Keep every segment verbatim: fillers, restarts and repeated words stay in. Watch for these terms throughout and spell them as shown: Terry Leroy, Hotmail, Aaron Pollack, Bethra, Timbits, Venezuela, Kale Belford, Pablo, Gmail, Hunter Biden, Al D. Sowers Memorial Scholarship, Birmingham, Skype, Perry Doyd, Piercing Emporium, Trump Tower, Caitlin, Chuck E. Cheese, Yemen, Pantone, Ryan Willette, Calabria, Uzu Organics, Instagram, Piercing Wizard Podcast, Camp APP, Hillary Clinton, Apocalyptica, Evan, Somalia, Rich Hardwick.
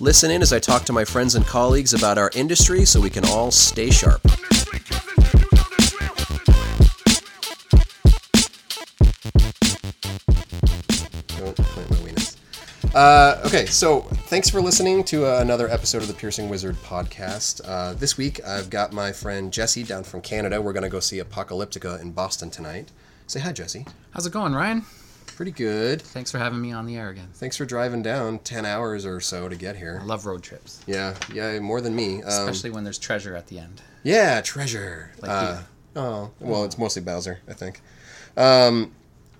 Listen in as I talk to my friends and colleagues about our industry so we can all stay sharp. Don't point my weenus. Uh, okay, so thanks for listening to uh, another episode of the Piercing Wizard Podcast. Uh, this week, I've got my friend Jesse down from Canada. We're going to go see Apocalyptica in Boston tonight. Say hi, Jesse. How's it going, Ryan? Pretty good. Thanks for having me on the air again. Thanks for driving down ten hours or so to get here. I love road trips. Yeah, yeah, more than me. Um, Especially when there's treasure at the end. Yeah, treasure. Like uh, oh, well, it's mostly Bowser, I think. Um,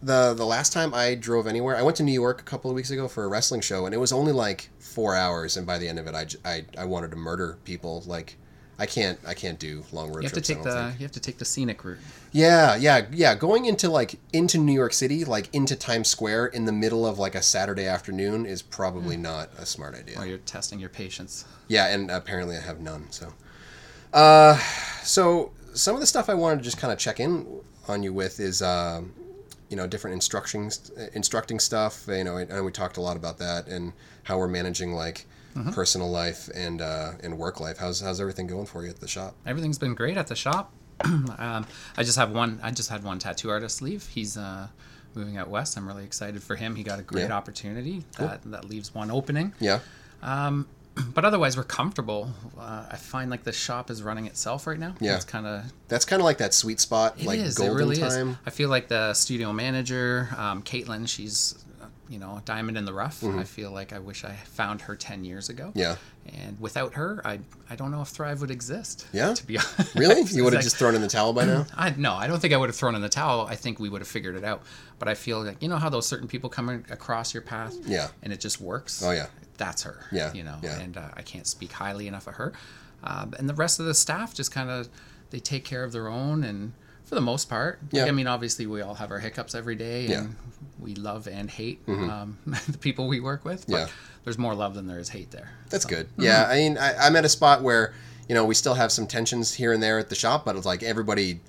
the the last time I drove anywhere, I went to New York a couple of weeks ago for a wrestling show, and it was only like four hours, and by the end of it, I, I, I wanted to murder people, like... I can't. I can't do long road you have trips. To take I don't the, think. You have to take the scenic route. Yeah, yeah, yeah. Going into like into New York City, like into Times Square, in the middle of like a Saturday afternoon is probably mm. not a smart idea. While you're testing your patience. Yeah, and apparently I have none. So, uh, so some of the stuff I wanted to just kind of check in on you with is, uh, you know, different instructions, instructing stuff. You know, and we talked a lot about that and how we're managing like. Mm-hmm. Personal life and uh, and work life. How's how's everything going for you at the shop? Everything's been great at the shop. um, I just have one. I just had one tattoo artist leave. He's uh, moving out west. I'm really excited for him. He got a great yeah. opportunity. Cool. That that leaves one opening. Yeah. Um, but otherwise we're comfortable. Uh, I find like the shop is running itself right now. Yeah. It's kind of that's kind of like that sweet spot. It like is. Golden it really time. Is. I feel like the studio manager, um, Caitlin. She's you know, a diamond in the rough. Mm-hmm. I feel like I wish I found her ten years ago. Yeah. And without her, I I don't know if Thrive would exist. Yeah? To be honest. Really? You would have like, just thrown in the towel by now? I No, I don't think I would have thrown in the towel. I think we would have figured it out. But I feel like, you know how those certain people come across your path? Yeah. And it just works? Oh, yeah. That's her. Yeah. You know, yeah. and uh, I can't speak highly enough of her. Uh, and the rest of the staff just kind of, they take care of their own and... For the most part. Yeah. Like, I mean, obviously, we all have our hiccups every day, and yeah. we love and hate mm-hmm. um, the people we work with, but yeah. there's more love than there is hate there. That's so. Good. Mm-hmm. Yeah, I mean, I, I'm at a spot where, you know, we still have some tensions here and there at the shop, but it's like everybody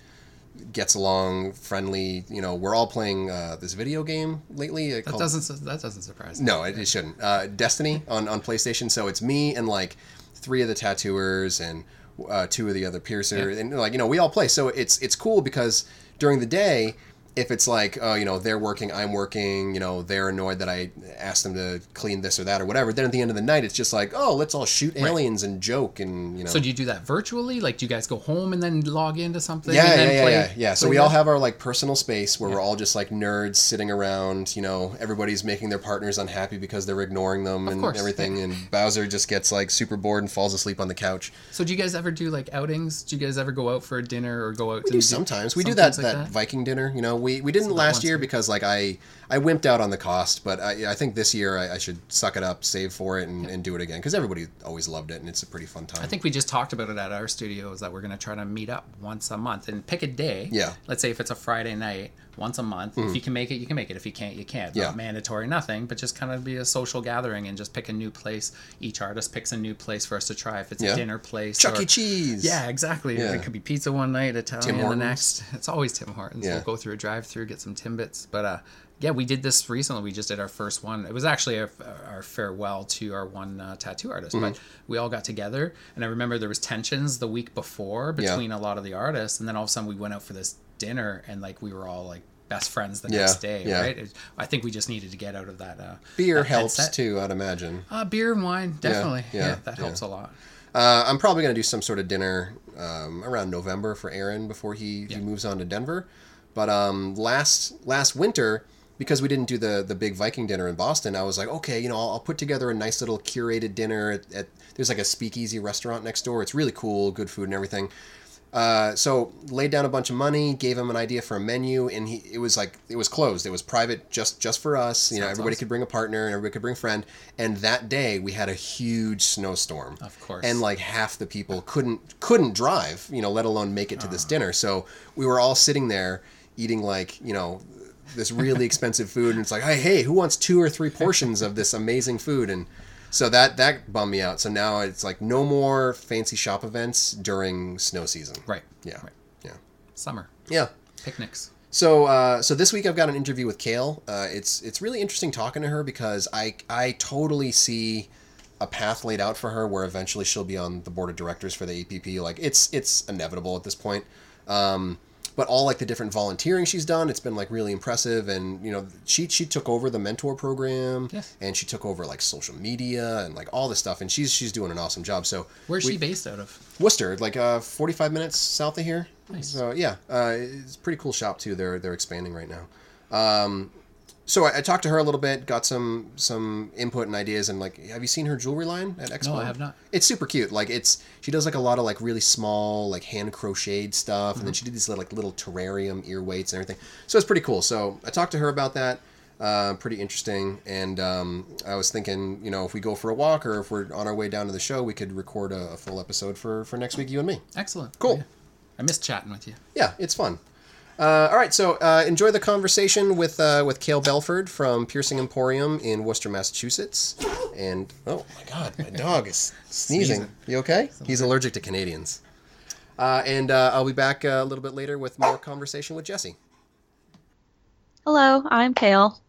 gets along, friendly, you know, we're all playing uh, this video game lately. That, called... doesn't, that doesn't surprise me. No, it, it shouldn't. Uh, Destiny on, on PlayStation, so it's me and, like, three of the tattooers and... Uh, two of the other piercers, yeah. and like you know, we all play. So it's it's cool because during the day, if it's like oh uh, you know they're working, I'm working, you know they're annoyed that I asked them to clean this or that or whatever. Then at the end of the night, it's just like oh let's all shoot aliens right. and joke and you know. So do you do that virtually? Like do you guys go home and then log into something? Yeah, and yeah, then yeah, play, yeah, yeah. So we that? all have our like personal space where yeah. we're all just like nerds sitting around. You know, everybody's making their partners unhappy because they're ignoring them of and course. everything. And Bowser just gets like super bored and falls asleep on the couch. So do you guys ever do like outings? Do you guys ever go out for a dinner or go out? We to do sometimes. We do that like that, that Viking dinner. You know. We we didn't so last year because like I, I wimped out on the cost, but I I think this year I, I should suck it up, save for it, and, yeah. and do it again because everybody always loved it and it's a pretty fun time. I think we just talked about it at our studios that we're gonna try to meet up once a month and pick a day. Yeah. Let's say if it's a Friday night, once a month. Mm. If you can make it, you can make it. If you can't, you can't. Not yeah. mandatory, nothing, but just kind of be a social gathering and just pick a new place. Each artist picks a new place for us to try. If it's yeah. a dinner place, Chuck or, E. Cheese. Yeah, exactly. Yeah. It could be pizza one night, Italian the next. It's always Tim Hortons. Yeah. We'll go through a drive-through, get some Timbits, but uh, yeah, we did this recently. We just did our first one. It was actually our, our farewell to our one uh, tattoo artist, mm-hmm. but we all got together, and I remember there was tensions the week before between yeah. a lot of the artists, and then all of a sudden we went out for this dinner, and like we were all like best friends the yeah. next day, yeah. right? It, I think we just needed to get out of that. Uh, beer that helps headset. too, I'd imagine. Uh, beer and wine, definitely. Yeah, yeah, yeah that yeah. helps a lot. Uh, I'm probably going to do some sort of dinner um, around November for Aaron before he, yeah. he moves on to Denver. But um, last last winter, because we didn't do the, the big Viking dinner in Boston, I was like, okay, you know, I'll, I'll put together a nice little curated dinner. At, at There's like a speakeasy restaurant next door. It's really cool, good food and everything. Uh, so laid down a bunch of money, gave him an idea for a menu, and he it was like it was closed. It was private, just just for us. You Sounds know, everybody awesome. could bring a partner, and everybody could bring a friend. And that day we had a huge snowstorm. Of course. And like half the people couldn't couldn't drive, you know, let alone make it to oh. this dinner. So we were all sitting there eating like, you know, this really expensive food, and it's like, hey, hey, who wants two or three portions of this amazing food? And so that that bummed me out. So now it's like no more fancy shop events during snow season. Right. Yeah. Right. Yeah. Summer. Yeah. Picnics. So uh, so this week I've got an interview with Kale. Uh, it's it's really interesting talking to her because I I totally see a path laid out for her where eventually she'll be on the board of directors for the A P P. Like it's it's inevitable at this point. Um, but all like the different volunteering she's done, it's been like really impressive. And you know, she she took over the mentor program, yes. and she took over like social media and like all this stuff. And she's she's doing an awesome job. So where's we, she based out of? Worcester, like uh, forty-five minutes south of here. Nice. So yeah, uh, it's a pretty cool shop too. They're they're expanding right now. Um, so I, I talked to her a little bit, got some some input and ideas. And like, have you seen her jewelry line at Expo? No, I have not. It's super cute. Like it's she does like a lot of like really small like hand crocheted stuff, mm-hmm. and then she did these like little terrarium ear weights and everything. So it's pretty cool. So I talked to her about that. Uh, pretty interesting. And um, I was thinking, you know, if we go for a walk or if we're on our way down to the show, we could record a, a full episode for for next week, you and me. Excellent. Cool. Yeah. I miss chatting with you. Yeah, it's fun. Uh, all right, so uh, enjoy the conversation with uh, with Kale Belford from Piercing Emporium in Worcester, Massachusetts. And, oh, my God, my dog is sneezing. sneezing. You okay? Something. He's allergic to Canadians. Uh, and uh, I'll be back uh, a little bit later with more conversation with Jesse. Hello, I'm Kale.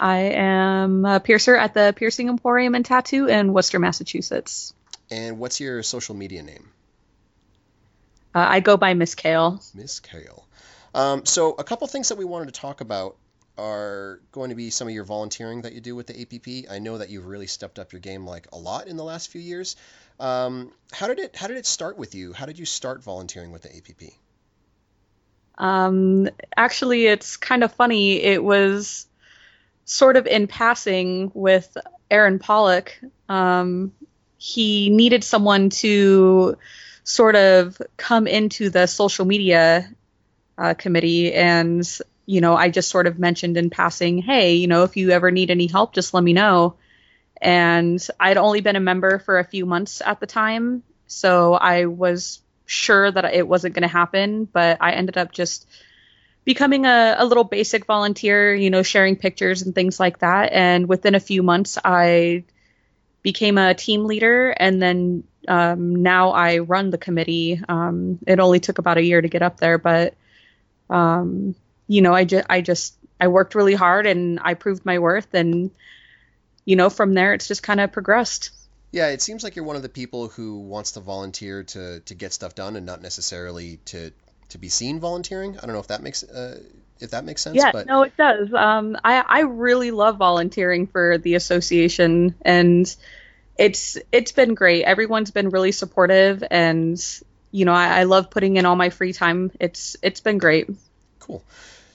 I am a piercer at the Piercing Emporium and Tattoo in Worcester, Massachusetts. And what's your social media name? Uh, I go by Miss Kale. Miss Kale. Um, so a couple things that we wanted to talk about are going to be some of your volunteering that you do with the A P P. I know that you've really stepped up your game like a lot in the last few years. Um, how did it, how did it start with you? How did you start volunteering with the A P P? Um, actually, it's kind of funny. It was sort of in passing with Aaron Pollack. Um, he needed someone to sort of come into the social media Uh, committee, and you know, I just sort of mentioned in passing, hey, you know, if you ever need any help, just let me know. And I'd only been a member for a few months at the time, so I was sure that it wasn't going to happen, but I ended up just becoming a, a little basic volunteer, you know, sharing pictures and things like that. And within a few months, I became a team leader, and then um, now I run the committee. Um, it only took about a year to get up there, but Um, you know, I just, I just, I worked really hard and I proved my worth, and, you know, from there it's just kind of progressed. Yeah. It seems like you're one of the people who wants to volunteer to, to get stuff done and not necessarily to, to be seen volunteering. I don't know if that makes, uh, if that makes sense. Yeah, but no, it does. Um, I, I really love volunteering for the association, and it's, it's been great. Everyone's been really supportive, and you know, I, I love putting in all my free time. It's it's been great. Cool.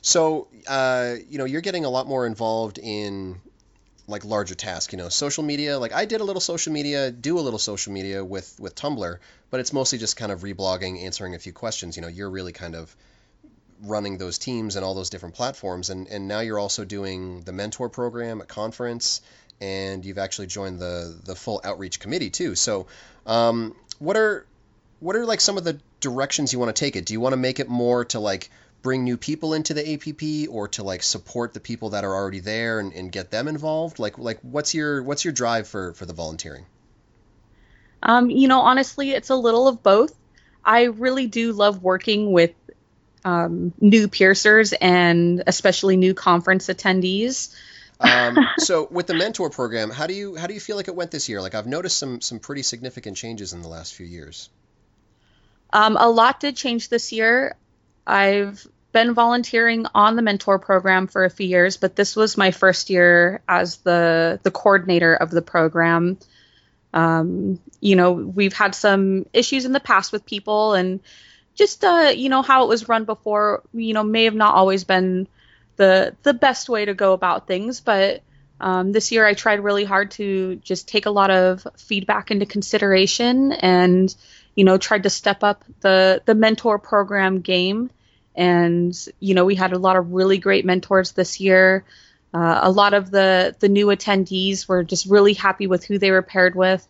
So, uh, you know, you're getting a lot more involved in like larger tasks, you know, social media. Like I did a little social media, do a little social media with, with Tumblr, but it's mostly just kind of reblogging, answering a few questions. You know, you're really kind of running those teams and all those different platforms. And, and now you're also doing the mentor program at conference, and you've actually joined the, the full outreach committee too. So um, what are... What are like some of the directions you want to take it? Do you want to make it more to like bring new people into the A P P, or to like support the people that are already there and, and get them involved? Like, like what's your, what's your drive for, for the volunteering? Um, you know, honestly, it's a little of both. I really do love working with um, new piercers, and especially new conference attendees. um, so with the mentor program, how do you, how do you feel like it went this year? Like I've noticed some, some pretty significant changes in the last few years. Um, a lot did change this year. I've been volunteering on the mentor program for a few years, but this was my first year as the, the coordinator of the program. Um, you know, we've had some issues in the past with people, and just, uh, you know, how it was run before, you know, may have not always been the, the best way to go about things. But um, this year I tried really hard to just take a lot of feedback into consideration, and you know, tried to step up the the mentor program game. And, you know, we had a lot of really great mentors this year. Uh, a lot of the, the new attendees were just really happy with who they were paired with.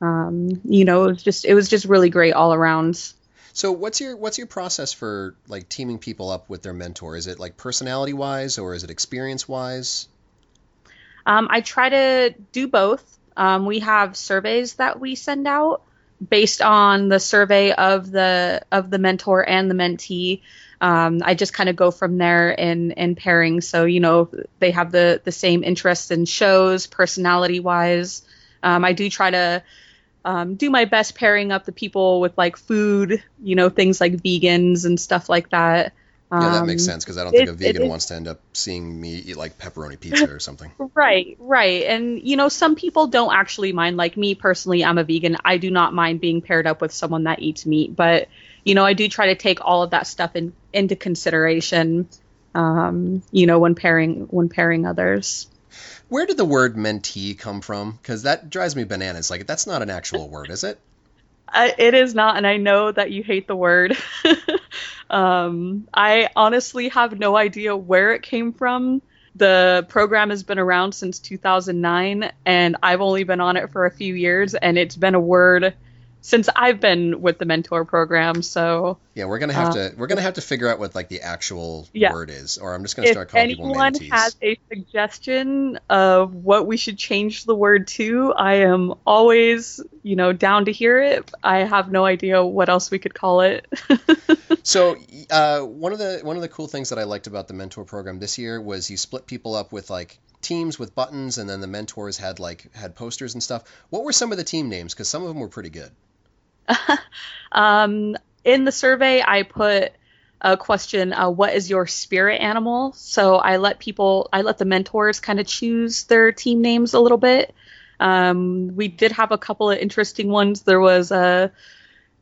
Um, you know, it was just it was just really great all around. So what's your what's your process for like teaming people up with their mentor? Is it like personality wise or is it experience wise? Um, I try to do both. Um, we have surveys that we send out based on the survey of the of the mentor and the mentee. Um, I just kind of go from there in, in pairing. So, you know, they have the, the same interests in shows, personality wise. Um, I do try to um, do my best pairing up the people with like food, you know, things like vegans and stuff like that. Um, yeah, that makes sense because I don't think it, a vegan it, wants to end up seeing me eat like pepperoni pizza or something. Right, right. And, you know, some people don't actually mind. Like me personally, I'm a vegan. I do not mind being paired up with someone that eats meat. But, you know, I do try to take all of that stuff in, into consideration, um, you know, when pairing when pairing others. Where did the word mentee come from? Because that drives me bananas. Like, that's not an actual word, is it? I, it is not, and I know that you hate the word. um, I honestly have no idea where it came from. The program has been around since two thousand nine, and I've only been on it for a few years, and it's been a word since I've been with the mentor program. So yeah, we're gonna have uh, to we're gonna have to figure out what like the actual yeah. word is, or I'm just gonna start if calling people mentees. If anyone has a suggestion of what we should change the word to, I am always you know down to hear it. I have no idea what else we could call it. So uh, one of the one of the cool things that I liked about the mentor program this year was you split people up with like teams with buttons, and then the mentors had like had posters and stuff. What were some of the team names? Because some of them were pretty good. um, in the survey, I put a question, uh, what is your spirit animal? So I let people, I let the mentors kind of choose their team names a little bit. Um, we did have a couple of interesting ones. There was a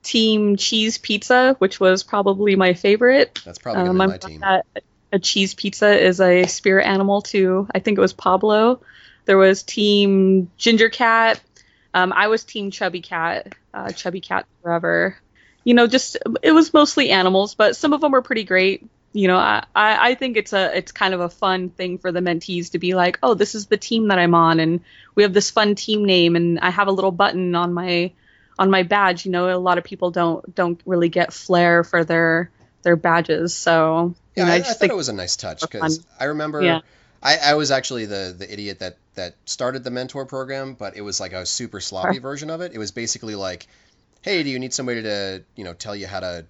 team cheese pizza, which was probably my favorite. That's probably gonna um, be my team. That a cheese pizza is a spirit animal too. I think it was Pablo. There was team ginger cat. Um, I was team chubby cat. Uh, chubby cat forever. You know, just it was mostly animals, but some of them were pretty great. You know, I, I, I think it's a it's kind of a fun thing for the mentees to be like, oh, this is the team that I'm on, and we have this fun team name, and I have a little button on my on my badge. You know, a lot of people don't don't really get flair for their their badges, so yeah, you know, I, I, just I thought think it was a nice touch because I remember. Yeah. I, I was actually the, the idiot that, that started the mentor program, but it was like a super sloppy version of it. It was basically like, hey, do you need somebody to, you know, tell you how to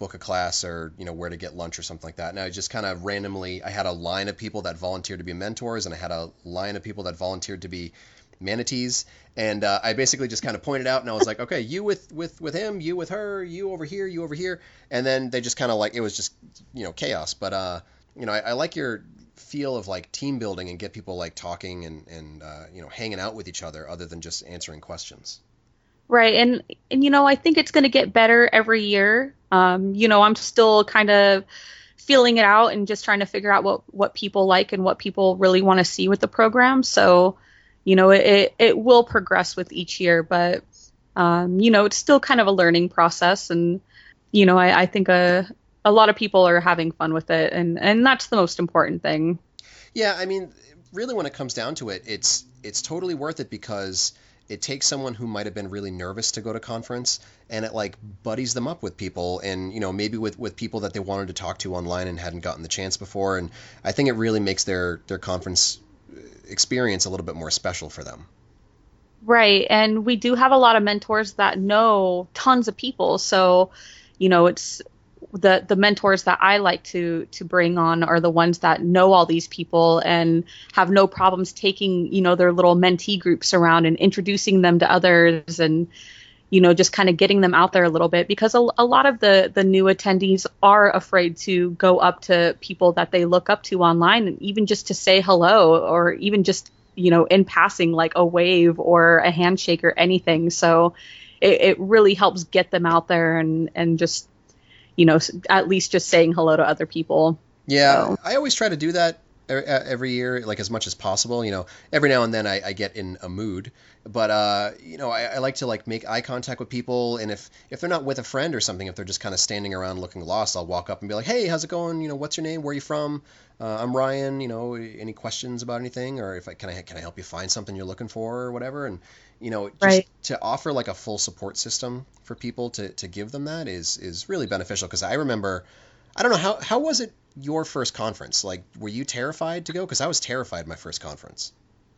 book a class or, you know, where to get lunch or something like that? And I just kind of randomly, I had a line of people that volunteered to be mentors, and I had a line of people that volunteered to be manatees. And uh, I basically just kind of pointed out, and I was like, okay, you with, with, with him, you with her, you over here, you over here. And then they just kind of like, it was just, you know, chaos. But, uh, you know, I, I like your feel of like team building and get people like talking and, and uh, you know, hanging out with each other other than just answering questions. Right. And, and you know, I think it's going to get better every year. Um, you know, I'm still kind of feeling it out and just trying to figure out what, what people like and what people really want to see with the program. So, you know, it, it will progress with each year, but, um, you know, it's still kind of a learning process. And, you know, I, I think a a lot of people are having fun with it, and, and that's the most important thing. Yeah, I mean, really when it comes down to it, it's it's totally worth it because it takes someone who might have been really nervous to go to conference, and it like buddies them up with people and, you know, maybe with, with people that they wanted to talk to online and hadn't gotten the chance before. And I think it really makes their, their conference experience a little bit more special for them. Right, and we do have a lot of mentors that know tons of people, so, you know, it's the the mentors that I like to to bring on are the ones that know all these people and have no problems taking, you know, their little mentee groups around and introducing them to others and, you know, just kind of getting them out there a little bit, because a, a lot of the, the new attendees are afraid to go up to people that they look up to online, and even just to say hello, or even just, you know, in passing, like a wave or a handshake or anything. So it, it really helps get them out there and, and just, you know, at least just saying hello to other people. Yeah, so I always try to do that every year, like as much as possible. You know, every now and then I, I get in a mood, but uh, you know, I, I like to like make eye contact with people, and if if they're not with a friend or something, if they're just kind of standing around looking lost, I'll walk up and be like, "Hey, how's it going? You know, what's your name? Where are you from? Uh, I'm Ryan. You know, any questions about anything, or if I can I can I help you find something you're looking for or whatever?" And you know, just right. to offer like a full support system for people to to give them that is is really beneficial, because I remember. I don't know, how how was it your first conference? Like, were you terrified to go? Because I was terrified my first conference.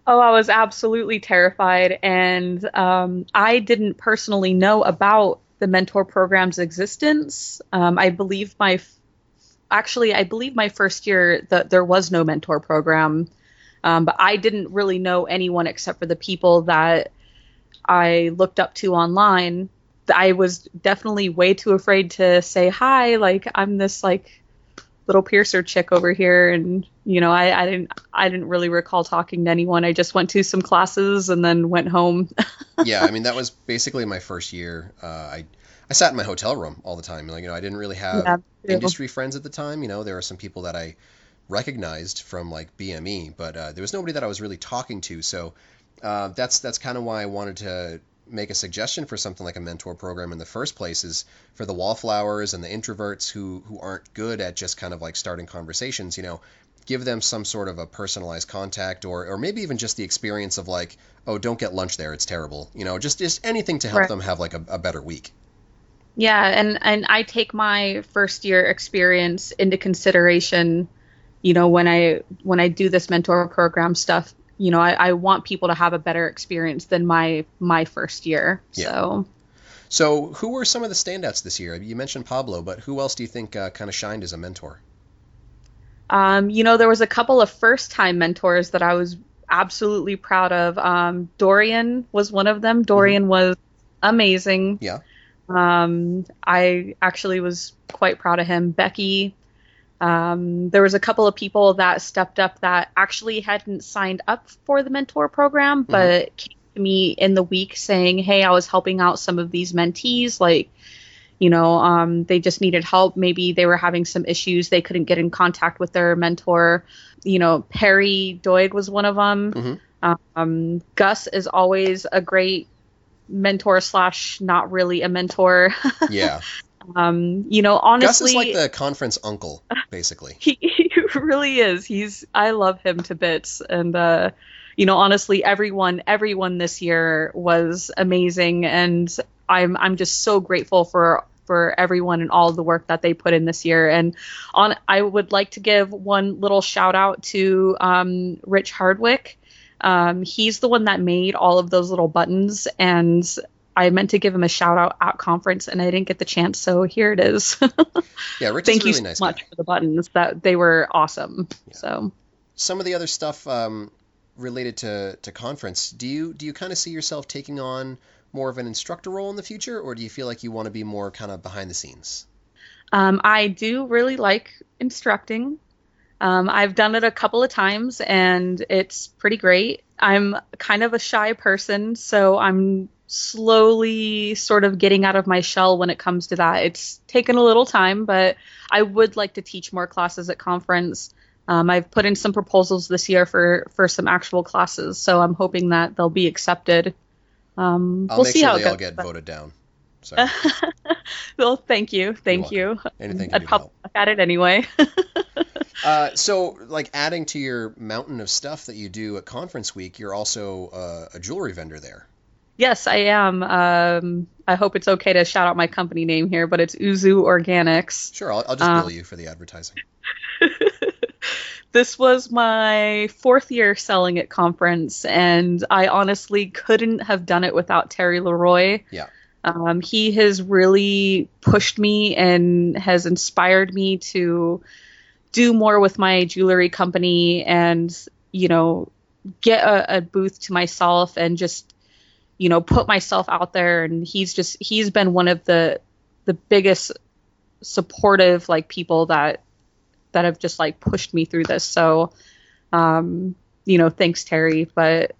Oh, I was absolutely terrified. And um, I didn't personally know about the mentor program's existence. Um, I believe my, f- actually, I believe my first year that there was no mentor program. Um, but I didn't really know anyone except for the people that I looked up to online. I was definitely way too afraid to say, hi, like I'm this like little piercer chick over here. And, you know, I, I didn't, I didn't really recall talking to anyone. I just went to some classes and then went home. Yeah. I mean, that was basically my first year. Uh, I, I sat in my hotel room all the time. Like, you know, I didn't really have yeah, industry friends at the time. You know, there were some people that I recognized from like B M E, but uh, there was nobody that I was really talking to. So uh, that's, that's kind of why I wanted to make a suggestion for something like a mentor program in the first place, is for the wallflowers and the introverts who who aren't good at just kind of like starting conversations. You know, give them some sort of a personalized contact, or or maybe even just the experience of like, oh, don't get lunch there, it's terrible. You know, just just anything to help right. them have like a, a better week. Yeah, and and I take my first year experience into consideration, you know, when I when I do this mentor program stuff. You know, I, I want people to have a better experience than my my first year. Yeah. So, so who were some of the standouts this year? You mentioned Pablo, but who else do you think uh, kind of shined as a mentor? Um, you know, there was a couple of first-time mentors that I was absolutely proud of. Um, Dorian was one of them. Dorian mm-hmm. was amazing. Yeah. Um, I actually was quite proud of him. Becky. Um, there was a couple of people that stepped up that actually hadn't signed up for the mentor program, but mm-hmm. came to me in the week saying, hey, I was helping out some of these mentees. Like, you know, um, they just needed help. Maybe they were having some issues. They couldn't get in contact with their mentor. You know, Perry Doyd was one of them. Mm-hmm. Um, Gus is always a great mentor slash not really a mentor. Yeah. Um, you know, honestly, Gus is like the conference uncle, basically. He, he really is. He's, I love him to bits. And, uh, you know, honestly, everyone, everyone this year was amazing. And I'm, I'm just so grateful for, for everyone and all of the work that they put in this year. And on, I would like to give one little shout out to, um, Rich Hardwick. Um, he's the one that made all of those little buttons, and I meant to give him a shout out at conference and I didn't get the chance. So here it is. Yeah, Rich Thank is really you so nice much guy. For the buttons that they were awesome. Yeah. So some of the other stuff um, related to, to conference, do you, do you kind of see yourself taking on more of an instructor role in the future, or do you feel like you want to be more kind of behind the scenes? Um, I do really like instructing. Um, I've done it a couple of times and it's pretty great. I'm kind of a shy person, so I'm slowly sort of getting out of my shell when it comes to that. It's taken a little time, but I would like to teach more classes at conference. Um, I've put in some proposals this year for, for some actual classes, so I'm hoping that they'll be accepted. Um, I'll we'll make see sure how they it goes, all get but... voted down. Sorry. Well, thank you. Thank You're you. Anything I'd probably look at it anyway. Uh, so, like, adding to your mountain of stuff that you do at conference week, you're also uh, a jewelry vendor there. Yes, I am. Um, I hope it's okay to shout out my company name here, but it's Uzu Organics. Sure, I'll, I'll just bill um, you for the advertising. This was my fourth year selling at conference, and I honestly couldn't have done it without Terry Leroy. Yeah. Um, he has really pushed me and has inspired me to do more with my jewelry company and, you know, get a, a booth to myself and just, you know, put myself out there. And he's just, he's been one of the, the biggest supportive, like, people that, that have just, like, pushed me through this. So, um, you know, thanks, Terry, but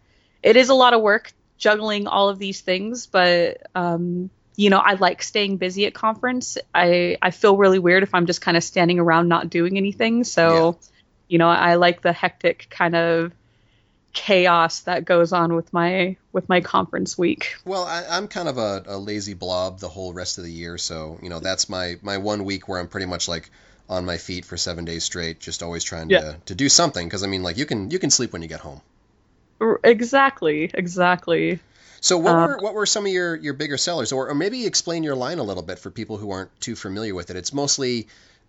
it is a lot of work juggling all of these things. But, um, you know, I like staying busy at conference. I, I feel really weird if I'm just kind of standing around, not doing anything. So, yeah. You know, I like the hectic kind of chaos that goes on with my with my conference week. Well, I, I'm kind of a, a lazy blob the whole rest of the year, so you know that's my my one week where I'm pretty much like on my feet for seven days straight, just always trying yeah. to to do something. Because I mean, like you can you can sleep when you get home. Exactly, exactly. So what um, were what were some of your your bigger sellers, or, or maybe explain your line a little bit for people who aren't too familiar with it. It's mostly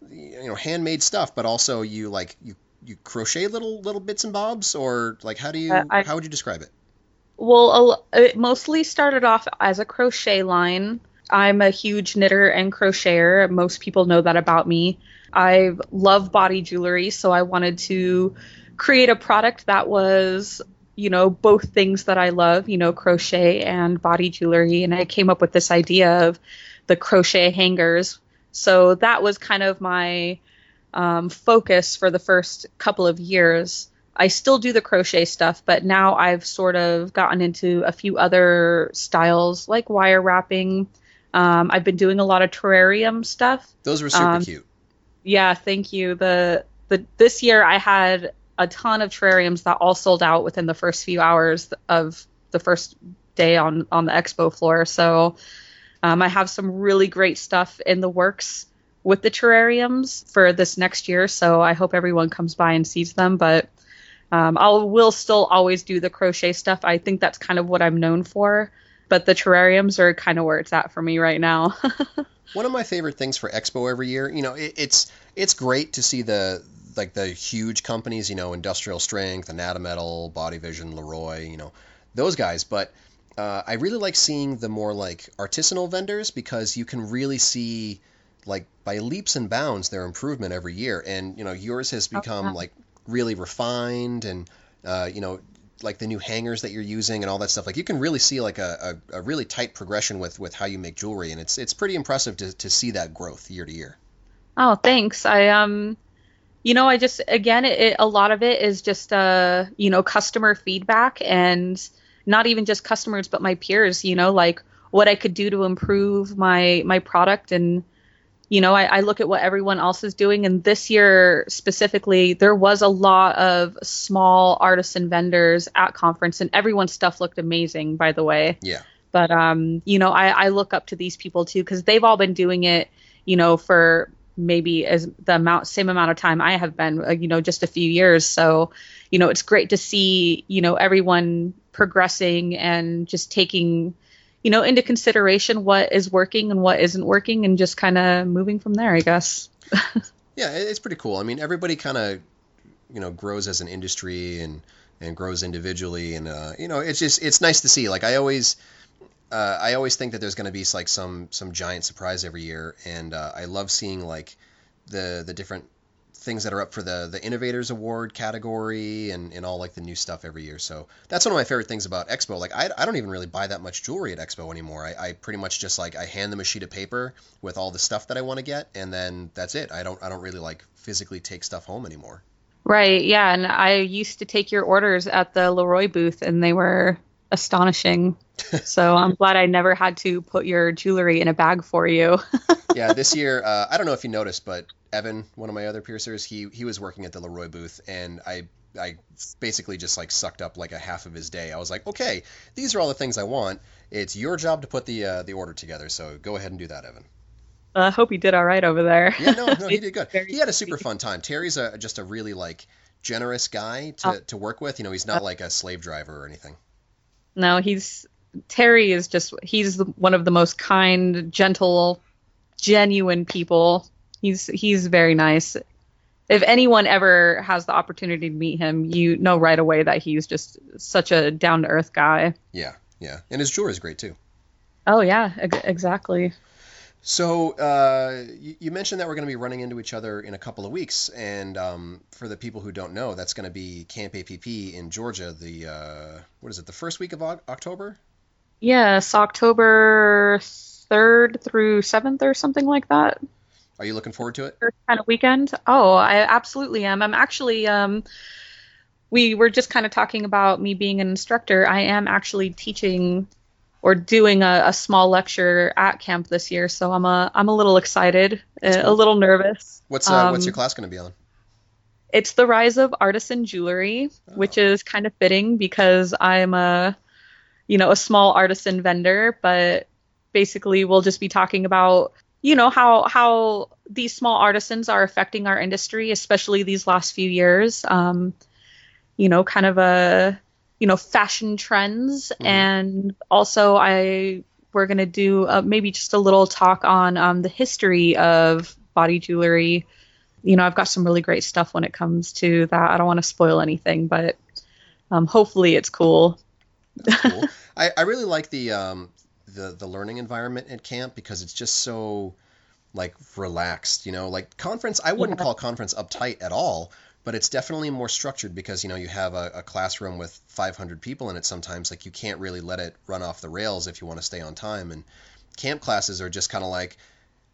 you know handmade stuff, but also you like you. You crochet little little bits and bobs, or like how do you uh, I, how would you describe it? Well, it mostly started off as a crochet line. I'm a huge knitter and crocheter. Most people know that about me. I love body jewelry, so I wanted to create a product that was, you know, both things that I love, you know, crochet and body jewelry. And I came up with this idea of the crochet hangers. So that was kind of my Um, focus for the first couple of years. I still do the crochet stuff, but now I've sort of gotten into a few other styles like wire wrapping. Um, I've been doing a lot of terrarium stuff. Those were super um, cute. Yeah, thank you. The the this year I had a ton of terrariums that all sold out within the first few hours of the first day on on the expo floor. So um, I have some really great stuff in the works with the terrariums for this next year, so I hope everyone comes by and sees them. But um, I will still always do the crochet stuff. I think that's kind of what I'm known for, but the terrariums are kind of where it's at for me right now. One of my favorite things for Expo every year, you know, it, it's it's great to see the like the huge companies, you know, Industrial Strength, Anatometal, Body Vision, Leroy, you know, those guys. But uh, I really like seeing the more like artisanal vendors, because you can really see, like by leaps and bounds, their improvement every year. And, you know, yours has become okay. like really refined and, uh, you know, like the new hangers that you're using and all that stuff. Like you can really see like a, a, a really tight progression with, with how you make jewelry. And it's, it's pretty impressive to, to see that growth year to year. Oh, thanks. I, um, you know, I just, again, it, it, a lot of it is just, uh, you know, customer feedback, and not even just customers, but my peers, you know, like what I could do to improve my, my product. And, you know, I, I look at what everyone else is doing. And this year specifically, there was a lot of small artisan vendors at conference, and everyone's stuff looked amazing, by the way. Yeah. But, um, you know, I, I look up to these people, too, because they've all been doing it, you know, for maybe as the amount same amount of time I have been, you know, just a few years. So, you know, it's great to see, you know, everyone progressing and just taking, you know, into consideration what is working and what isn't working, and just kind of moving from there, I guess. Yeah, it's pretty cool. I mean, everybody kind of, you know, grows as an industry and, and grows individually. And, uh, you know, it's just, it's nice to see. Like I always, uh, I always think that there's going to be like some, some giant surprise every year. And uh, I love seeing like the, the different things that are up for the, the Innovators Award category and, and all like the new stuff every year. So that's one of my favorite things about Expo. Like I, I don't even really buy that much jewelry at Expo anymore. I, I pretty much just like, I hand them a sheet of paper with all the stuff that I want to get. And then that's it. I don't, I don't really like physically take stuff home anymore. Right. Yeah. And I used to take your orders at the Leroy booth, and they were astonishing. So I'm glad I never had to put your jewelry in a bag for you. Yeah. This year, uh, I don't know if you noticed, but Evan, one of my other piercers, he he was working at the Leroy booth, and I I basically just like sucked up like a half of his day. I was like, okay, these are all the things I want. It's your job to put the uh, the order together, so go ahead and do that, Evan. I uh, hope he did all right over there. Yeah, no, no, he did good. He had a super fun time. Terry's a, just a really like generous guy to, uh, to work with. You know, he's not uh, like a slave driver or anything. No, he's Terry is just he's the, one of the most kind, gentle, genuine people. He's he's very nice. If anyone ever has the opportunity to meet him, you know right away that he's just such a down-to-earth guy. Yeah, yeah. And his jewelry is great, too. Oh, yeah, ex- exactly. So uh, you, you mentioned that we're going to be running into each other in a couple of weeks. And um, for the people who don't know, that's going to be Camp A P P in Georgia, the, uh, what is it, the first week of o- October? Yes, October third through seventh or something like that. Are you looking forward to it? First kind of weekend? Oh, I absolutely am. I'm actually, um, we were just kind of talking about me being an instructor. I am actually teaching or doing a, a small lecture at camp this year, so I'm a I'm a little excited, uh, a little nervous. What's uh, um, what's your class going to be on? It's the rise of artisan jewelry, oh. which is kind of fitting because I'm a, you know, a small artisan vendor, but basically we'll just be talking about, you know, how how these small artisans are affecting our industry, especially these last few years. Um, you know, kind of a, you know, fashion trends. Mm-hmm. And also I we're going to do uh, maybe just a little talk on um, the history of body jewelry. You know, I've got some really great stuff when it comes to that. I don't want to spoil anything, but um, hopefully it's cool. That's cool. I, I really like the, um, the the learning environment at camp because it's just so, like, relaxed. You know, like conference, I wouldn't yeah. call conference uptight at all, but it's definitely more structured because, you know, you have a, a classroom with five hundred people in it sometimes. Like, you can't really let it run off the rails if you want to stay on time. And camp classes are just kind of like,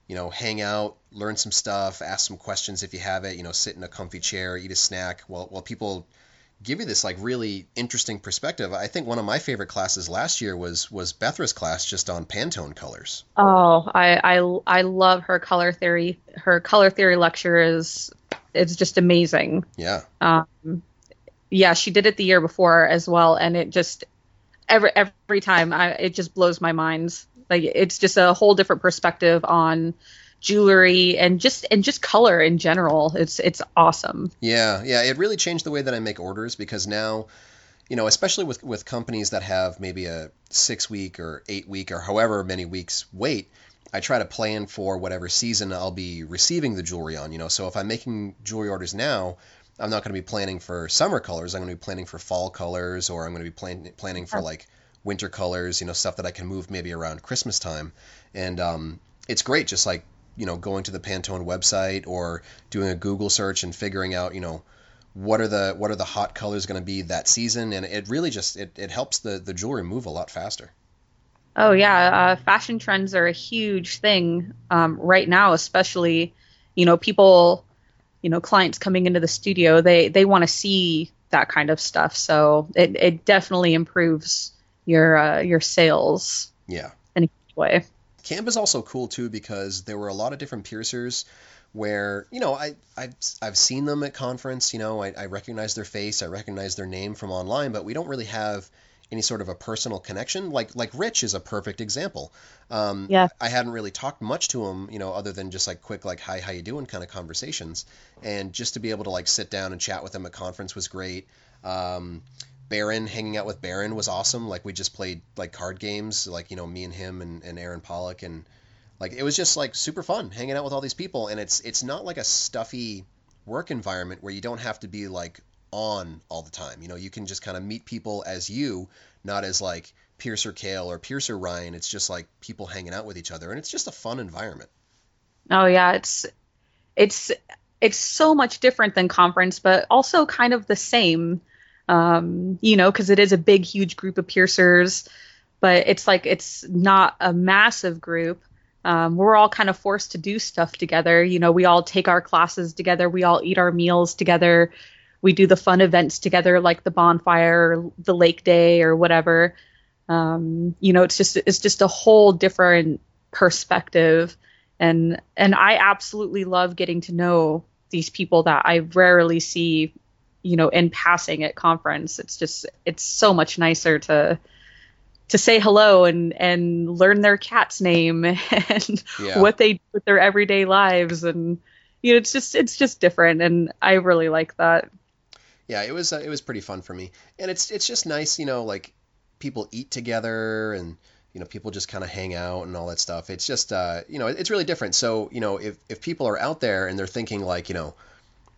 you know, hang out, learn some stuff, ask some questions if you have it, you know, sit in a comfy chair, eat a snack while while people give you this, like, really interesting perspective. I think one of my favorite classes last year was was Bethra's class just on Pantone colors. Oh, I I, I love her color theory. Her color theory lecture is it's just amazing. Yeah. Um, yeah, she did it the year before as well, and it just every every time I it just blows my mind. Like, it's just a whole different perspective on jewelry and just and just color in general. It's it's awesome. Yeah, yeah. It really changed the way that I make orders because now, you know, especially with, with companies that have maybe a six-week or eight-week or however many weeks wait, I try to plan for whatever season I'll be receiving the jewelry on, you know. So if I'm making jewelry orders now, I'm not going to be planning for summer colors. I'm going to be planning for fall colors, or I'm going to be plan- planning for, like, winter colors, you know, stuff that I can move maybe around Christmas time. And um, it's great just, like, you know, going to the Pantone website or doing a Google search and figuring out, you know, what are the what are the hot colors going to be that season. And it really just it, it helps the, the jewelry move a lot faster. Oh, yeah. Uh, fashion trends are a huge thing um, right now, especially, you know, people, you know, clients coming into the studio, they, they want to see that kind of stuff. So it, it definitely improves your uh, your sales. Yeah. In a huge way. Camp is also cool too because there were a lot of different piercers where, you know, I I've, I've seen them at conference, you know, I, I recognize their face, I recognize their name from online, but we don't really have any sort of a personal connection. Like like Rich is a perfect example. Um yeah. I hadn't really talked much to him, you know, other than just like quick like hi, how you doing kind of conversations. And just to be able to like sit down and chat with him at conference was great. Um Baron, hanging out with Baron was awesome. Like, we just played like card games, like, you know, me and him and, and Aaron Pollack, and like it was just like super fun hanging out with all these people. And it's it's not like a stuffy work environment where you don't have to be like on all the time. You know, you can just kind of meet people as you, not as like Piercer Kale or Piercer Ryan. It's just like people hanging out with each other, and it's just a fun environment. Oh yeah, it's it's it's so much different than conference, but also kind of the same. Um, you know, because it is a big, huge group of piercers, but it's like it's not a massive group. Um, we're all kind of forced to do stuff together. You know, we all take our classes together. We all eat our meals together. We do the fun events together, like the bonfire, or the lake day, or whatever. Um, you know, it's just it's just a whole different perspective, and and I absolutely love getting to know these people that I rarely see, you know, in passing at conference. It's just, it's so much nicer to, to say hello and, and learn their cat's name and yeah. what they do with their everyday lives. And, you know, it's just, it's just different. And I really like that. Yeah, it was, uh, it was pretty fun for me. And it's, it's just nice, you know, like people eat together and, you know, people just kind of hang out and all that stuff. It's just, uh, you know, it's really different. So, you know, if, if people are out there and they're thinking like, you know,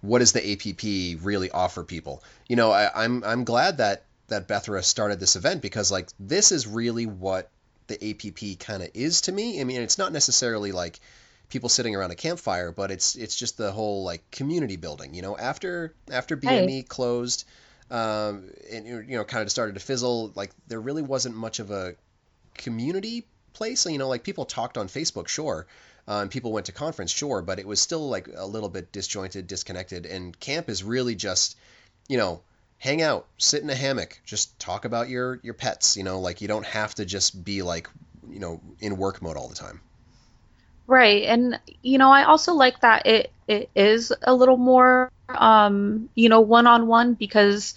what does the A P P really offer people? You know, I, I'm I'm glad that, that Bethra started this event because, like, this is really what the A P P kind of is to me. I mean, it's not necessarily, like, people sitting around a campfire, but it's it's just the whole, like, community building. You know, after after B M E hey. closed um, and, you know, kind of started to fizzle, like, there really wasn't much of a community place. You know, like, people talked on Facebook, sure. Um, people went to conference, sure, but it was still like a little bit disjointed, disconnected. And camp is really just, you know, hang out, sit in a hammock, just talk about your, your pets, you know, like you don't have to just be like, you know, in work mode all the time. Right. And, you know, I also like that it, it is a little more, um, you know, one-on-one, because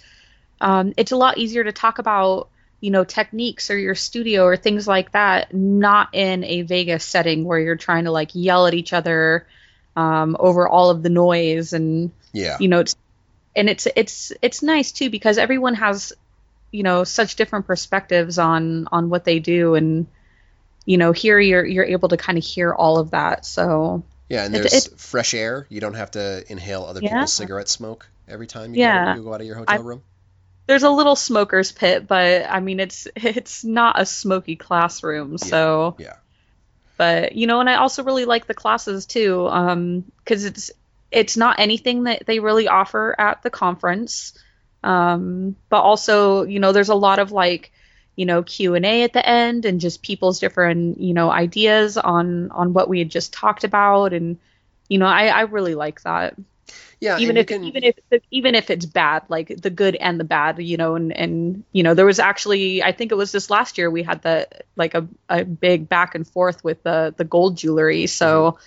um, it's a lot easier to talk about, you know, techniques or your studio or things like that, not in a Vegas setting where you're trying to, like, yell at each other um, over all of the noise. And, yeah. you know, it's, and it's, it's, it's nice too, because everyone has, you know, such different perspectives on, on what they do. And, you know, here you're, you're able to kind of hear all of that. So yeah. And there's it, it, fresh air. You don't have to inhale other yeah. people's cigarette smoke every time you, yeah. go, you go out of your hotel I, room. There's a little smoker's pit, but I mean, it's it's not a smoky classroom. So, yeah. yeah. But, you know, and I also really like the classes, too, um, because it's it's not anything that they really offer at the conference. Um, but also, you know, there's a lot of, like, you know, Q and A at the end, and just people's different, you know, ideas on on what we had just talked about. And, you know, I, I really like that. Yeah, even if can... even if even if it's bad, like the good and the bad, you know, and, and you know, there was actually, I think it was this last year, we had the like a, a big back and forth with the the gold jewelry. So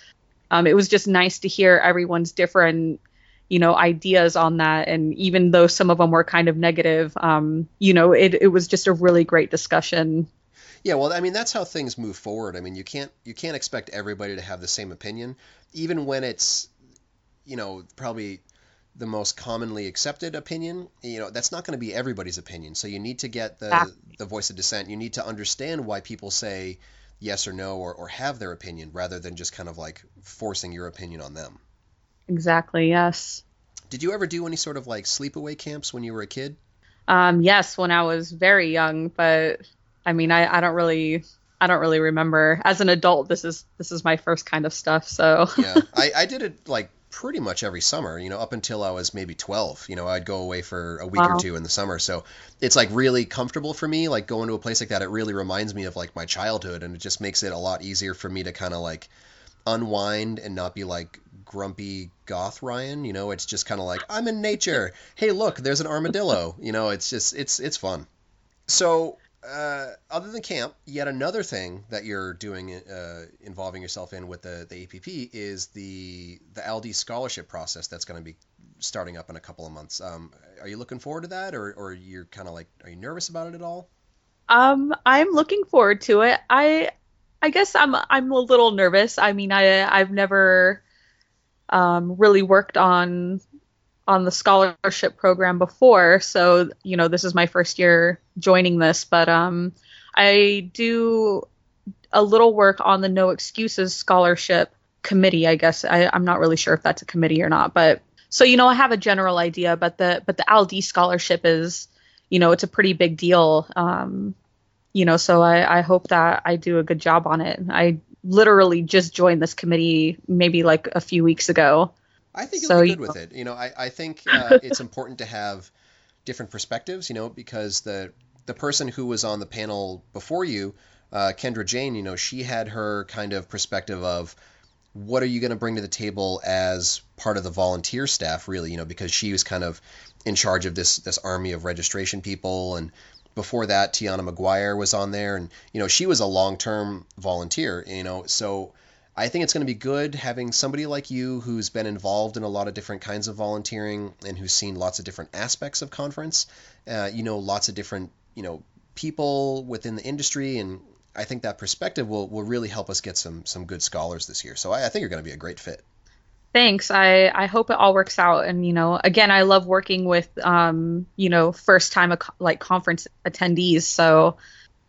um, it was just nice to hear everyone's different, you know, ideas on that. And even though some of them were kind of negative, um, you know, it, it was just a really great discussion. Yeah, well, I mean, that's how things move forward. I mean, you can't you can't expect everybody to have the same opinion, even when it's, you know, probably the most commonly accepted opinion. You know, that's not going to be everybody's opinion. So you need to get the, ah. the voice of dissent. You need to understand why people say yes or no, or, or have their opinion, rather than just kind of like forcing your opinion on them. Exactly. Yes. Did you ever do any sort of like sleepaway camps when you were a kid? Um, yes. When I was very young, but I mean, I, I don't really, I don't really remember. As an adult, this is, this is my first kind of stuff. So yeah, I, I did it like pretty much every summer, you know, up until I was maybe twelve, you know, I'd go away for a week wow. or two in the summer. So it's like really comfortable for me, like going to a place like that. It really reminds me of like my childhood, and it just makes it a lot easier for me to kind of like unwind and not be like grumpy goth Ryan, you know. It's just kind of like, I'm in nature. Hey, look, there's an armadillo, you know, it's just, it's, it's fun. So uh, other than camp, yet another thing that you're doing, uh, involving yourself in with the, the A P P is the, the Al D scholarship process that's going to be starting up in a couple of months. Um, are you looking forward to that, or, or you're kind of like, are you nervous about it at all? Um, I'm looking forward to it. I, I guess I'm, I'm a little nervous. I mean, I, I've never, Um, really worked on on the scholarship program before, so you know, this is my first year joining this. But um, I do a little work on the No Excuses Scholarship Committee. I guess I, I'm not really sure if that's a committee or not, but so you know, I have a general idea. But the but the Al D scholarship is, you know, it's a pretty big deal. Um, you know, so I, I hope that I do a good job on it. I literally just joined this committee maybe like a few weeks ago. I think you'll so, be good you know. with it. You know, I, I think uh, it's important to have different perspectives, you know, because the, the person who was on the panel before you, uh, Kendra Jane, you know, she had her kind of perspective of what are you going to bring to the table as part of the volunteer staff, really, you know, because she was kind of in charge of this, this army of registration people. And before that, Tiana McGuire was on there, and, you know, she was a long-term volunteer, you know, so I think it's going to be good having somebody like you who's been involved in a lot of different kinds of volunteering and who's seen lots of different aspects of conference, uh, you know, lots of different, you know, people within the industry. And I think that perspective will, will really help us get some, some good scholars this year. So I, I think you're going to be a great fit. Thanks. I, I hope it all works out. And, you know, again, I love working with, um, you know, first time ac- like conference attendees. So,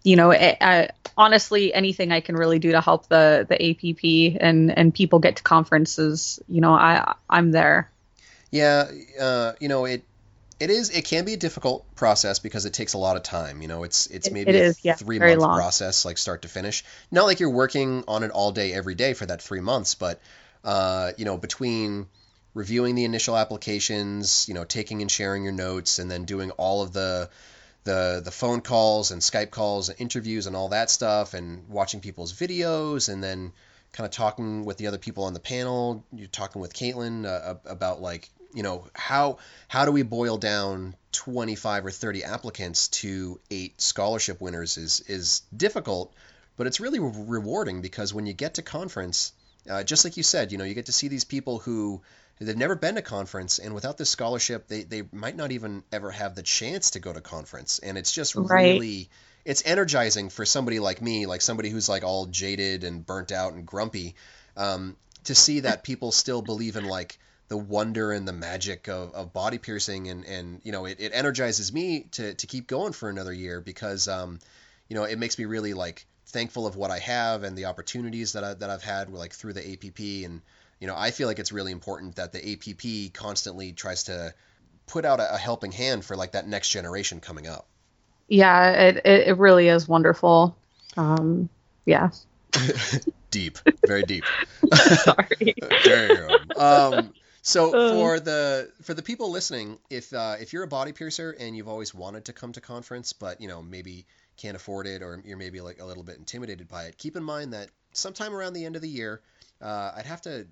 you know, it, I, honestly, anything I can really do to help the, the A P P and, and people get to conferences, you know, I, I'm there. Yeah. Uh, you know, it, it is, it can be a difficult process because it takes a lot of time. You know, it's, it's maybe it is, a three yeah, month long. process, like start to finish. Not like you're working on it all day, every day for that three months, but Uh, you know, between reviewing the initial applications, you know, taking and sharing your notes, and then doing all of the the the phone calls and Skype calls and interviews and all that stuff, and watching people's videos, and then kind of talking with the other people on the panel. You're talking with Caitlin uh, about like, you know, how how do we boil down twenty-five or thirty applicants to eight scholarship winners is is difficult, but it's really rewarding because when you get to conference, uh, just like you said, you know, you get to see these people who they've never been to conference, and without this scholarship, they, they might not even ever have the chance to go to conference. And it's just right. really, it's energizing for somebody like me, like somebody who's like all jaded and burnt out and grumpy, um, to see that people still believe in like the wonder and the magic of, of body piercing. And, and, you know, it, it energizes me to, to keep going for another year because, um, you know, it makes me really like thankful of what I have and the opportunities that I, that I've had like through the A P P. And, you know, I feel like it's really important that the A P P constantly tries to put out a, a helping hand for like that next generation coming up. Yeah, it, it, it really is wonderful. Um, yeah. Deep, very deep. Sorry. Damn. Um, So for the for the people listening, if uh, if you're a body piercer and you've always wanted to come to conference, but you know maybe can't afford it, or you're maybe like a little bit intimidated by it, keep in mind that sometime around the end of the year, uh, I'd have to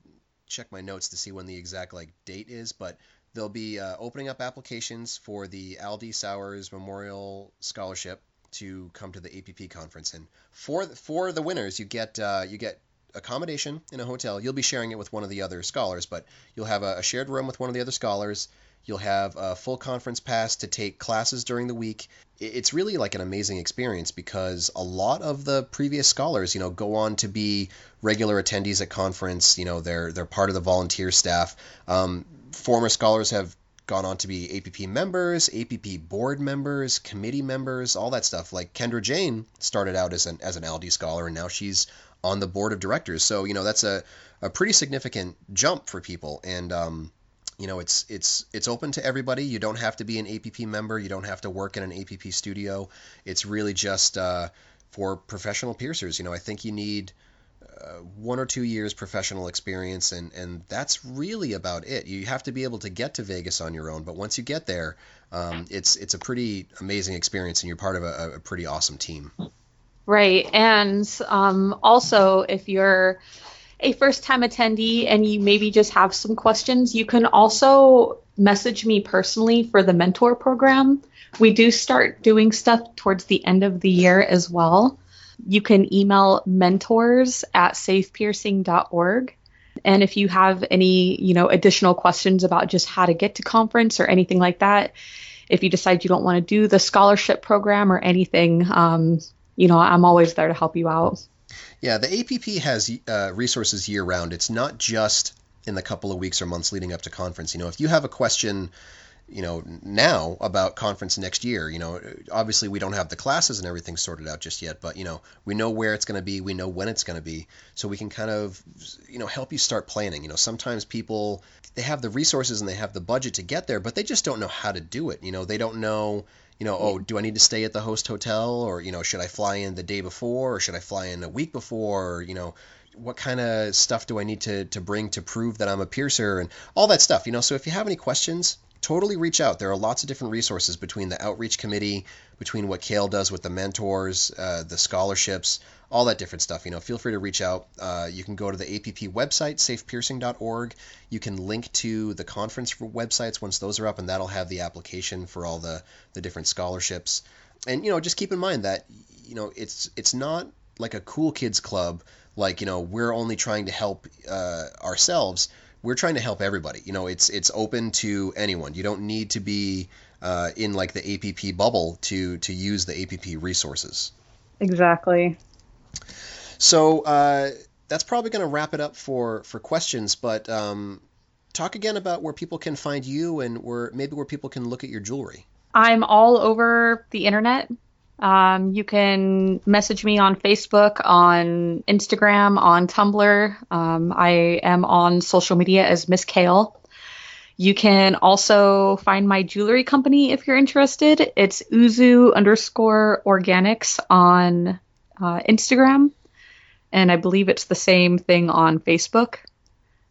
check my notes to see when the exact like date is, but they'll be uh, opening up applications for the Al D. Sowers Memorial Scholarship to come to the A P P conference, and for the, for the winners, you get uh, you get. accommodation in a hotel. You'll be sharing it with one of the other scholars, but you'll have a, a shared room with one of the other scholars. You'll have a full conference pass to take classes during the week. It's really like an amazing experience because a lot of the previous scholars, you know, go on to be regular attendees at conference. You know, they're they're part of the volunteer staff. Um, former scholars have gone on to be A P P members, A P P board members, committee members, all that stuff. Like Kendra Jane started out as an as an A L D scholar, and now she's on the board of directors. So, you know, that's a, a pretty significant jump for people. And, um, you know, it's, it's, it's open to everybody. You don't have to be an A P P member. You don't have to work in an A P P studio. It's really just, uh, for professional piercers. You know, I think you need uh, one or two years professional experience, and, and that's really about it. You have to be able to get to Vegas on your own, but once you get there, um, it's, it's a pretty amazing experience, and you're part of a, a pretty awesome team. Right. And um, also, if you're a first-time attendee and you maybe just have some questions, you can also message me personally for the mentor program. We do start doing stuff towards the end of the year as well. You can email mentors at safe piercing dot org. And if you have any, you know, additional questions about just how to get to conference or anything like that, if you decide you don't want to do the scholarship program or anything, um, you know, I'm always there to help you out. Yeah, the A P P has uh, resources year round. It's not just in the couple of weeks or months leading up to conference. You know, if you have a question, you know, now about conference next year, you know, obviously we don't have the classes and everything sorted out just yet, but, you know, we know where it's going to be. We know when it's going to be. So we can kind of, you know, help you start planning. You know, sometimes people, they have the resources and they have the budget to get there, but they just don't know how to do it. You know, they don't know. You know, oh, do I need to stay at the host hotel, or, you know, should I fly in the day before, or should I fly in a week before, or, you know, what kind of stuff do I need to, to bring to prove that I'm a piercer and all that stuff, you know? So if you have any questions, totally reach out. There are lots of different resources between the outreach committee, between what Kale does with the mentors, uh, the scholarships, all that different stuff. You know, feel free to reach out. Uh, you can go to the A P P website, safe piercing dot org. You can link to the conference websites once those are up, and that'll have the application for all the, the different scholarships. And, you know, just keep in mind that, you know, it's it's not like a cool kids club, like, you know, we're only trying to help uh, ourselves. We're trying to help everybody. You know, it's it's open to anyone. You don't need to be uh, in like the A P P bubble to to use the A P P resources. Exactly. So uh, that's probably going to wrap it up for for questions. But um, talk again about where people can find you, and where maybe where people can look at your jewelry. I'm all over the internet. Um, you can message me on Facebook, on Instagram, on Tumblr. Um, I am on social media as Miss Kale. You can also find my jewelry company if you're interested. It's Uzu underscore Organics on uh, Instagram. And I believe it's the same thing on Facebook.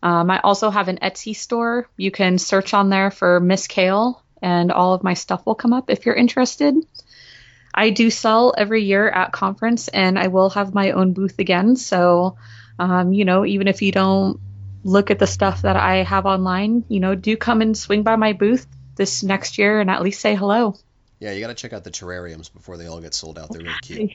Um, I also have an Etsy store. You can search on there for Miss Kale, and all of my stuff will come up if you're interested. I do sell every year at conference, and I will have my own booth again. So, um, you know, even if you don't look at the stuff that I have online, you know, do come and swing by my booth this next year and at least say hello. Yeah, you got to check out the terrariums before they all get sold out. They're really cute.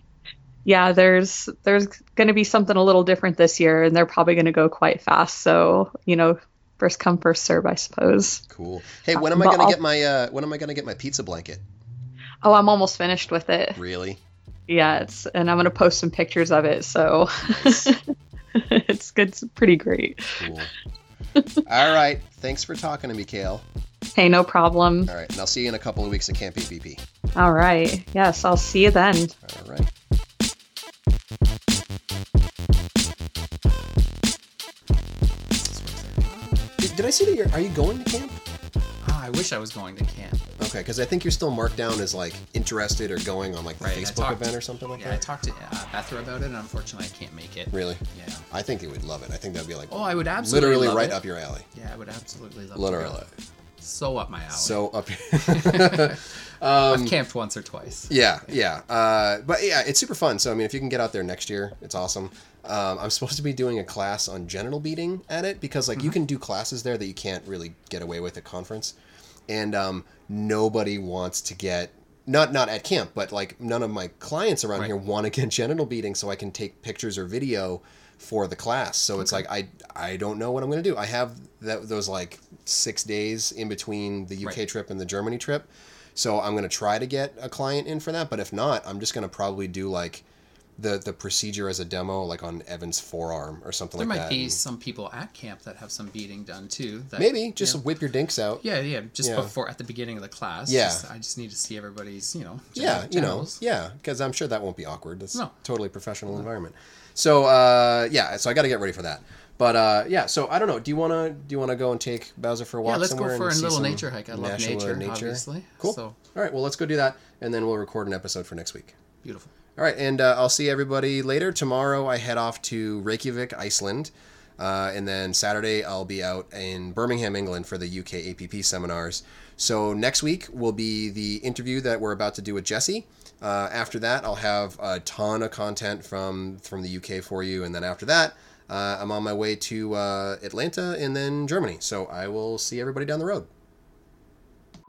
yeah, there's there's going to be something a little different this year, and they're probably going to go quite fast. So, you know, first come, first serve, I suppose. Cool. Hey, when am uh, I going to get my uh, when am I going to get my pizza blanket? Oh, I'm almost finished with it. Really? Yeah, it's, and I'm going to post some pictures of it. So nice. it's good. It's pretty great. Cool. All right. Thanks for talking to me, Kale. Hey, no problem. All right. And I'll see you in a couple of weeks at Camp A P P. All right. Yes, I'll see you then. All right. Did I see that you're, are you going to camp? Ah, I wish I was going to camp. Okay, because I think you're still marked down as, like, interested or going on, like, the right, Facebook event to, or something like yeah, that. Yeah, I talked to uh, Bethra about it, and unfortunately I can't make it. Really? Yeah. I think you would love it. I think that would be, like, oh, I would absolutely literally love right it. Up your alley. Yeah, I would absolutely love it. Literally. So up my alley. So up your... Um, I've camped once or twice. Yeah, yeah. Uh, but, yeah, it's super fun. So, I mean, if you can get out there next year, it's awesome. Um, I'm supposed to be doing a class on genital beading at it because, like, mm-hmm. you can do classes there that you can't really get away with at conference. And um, nobody wants to get, not not at camp, but, like, none of my clients around right. here want to get genital beading so I can take pictures or video for the class. So okay. it's like, I I don't know what I'm going to do. I have that, those, like, six days in between the U K right. trip and the Germany trip. So I'm going to try to get a client in for that. But if not, I'm just going to probably do like the, the procedure as a demo, like on Evan's forearm or something there like that. There might be and some people at camp that have some beading done too. That, maybe just you know, whip your dinks out. Yeah. Yeah. Just yeah. before at the beginning of the class. Yeah. Just, I just need to see everybody's, you know, yeah, you know, yeah. Cause I'm sure that won't be awkward. It's no. totally professional no. environment. So, uh, yeah. So I got to get ready for that. But uh, yeah, so I don't know. Do you want to do you want to go and take Bowser for a walk? Yeah, let's somewhere go for a little nature hike. I love nature, nature, obviously. Cool. So. All right, well, let's go do that, and then we'll record an episode for next week. Beautiful. All right, and uh, I'll see everybody later. Tomorrow I head off to Reykjavik, Iceland, uh, and then Saturday I'll be out in Birmingham, England for the U K A P P seminars. So next week will be the interview that we're about to do with Jesse. Uh, after that, I'll have a ton of content from from the U K for you, and then after that, Uh, I'm on my way to uh, Atlanta and then Germany. So I will see everybody down the road.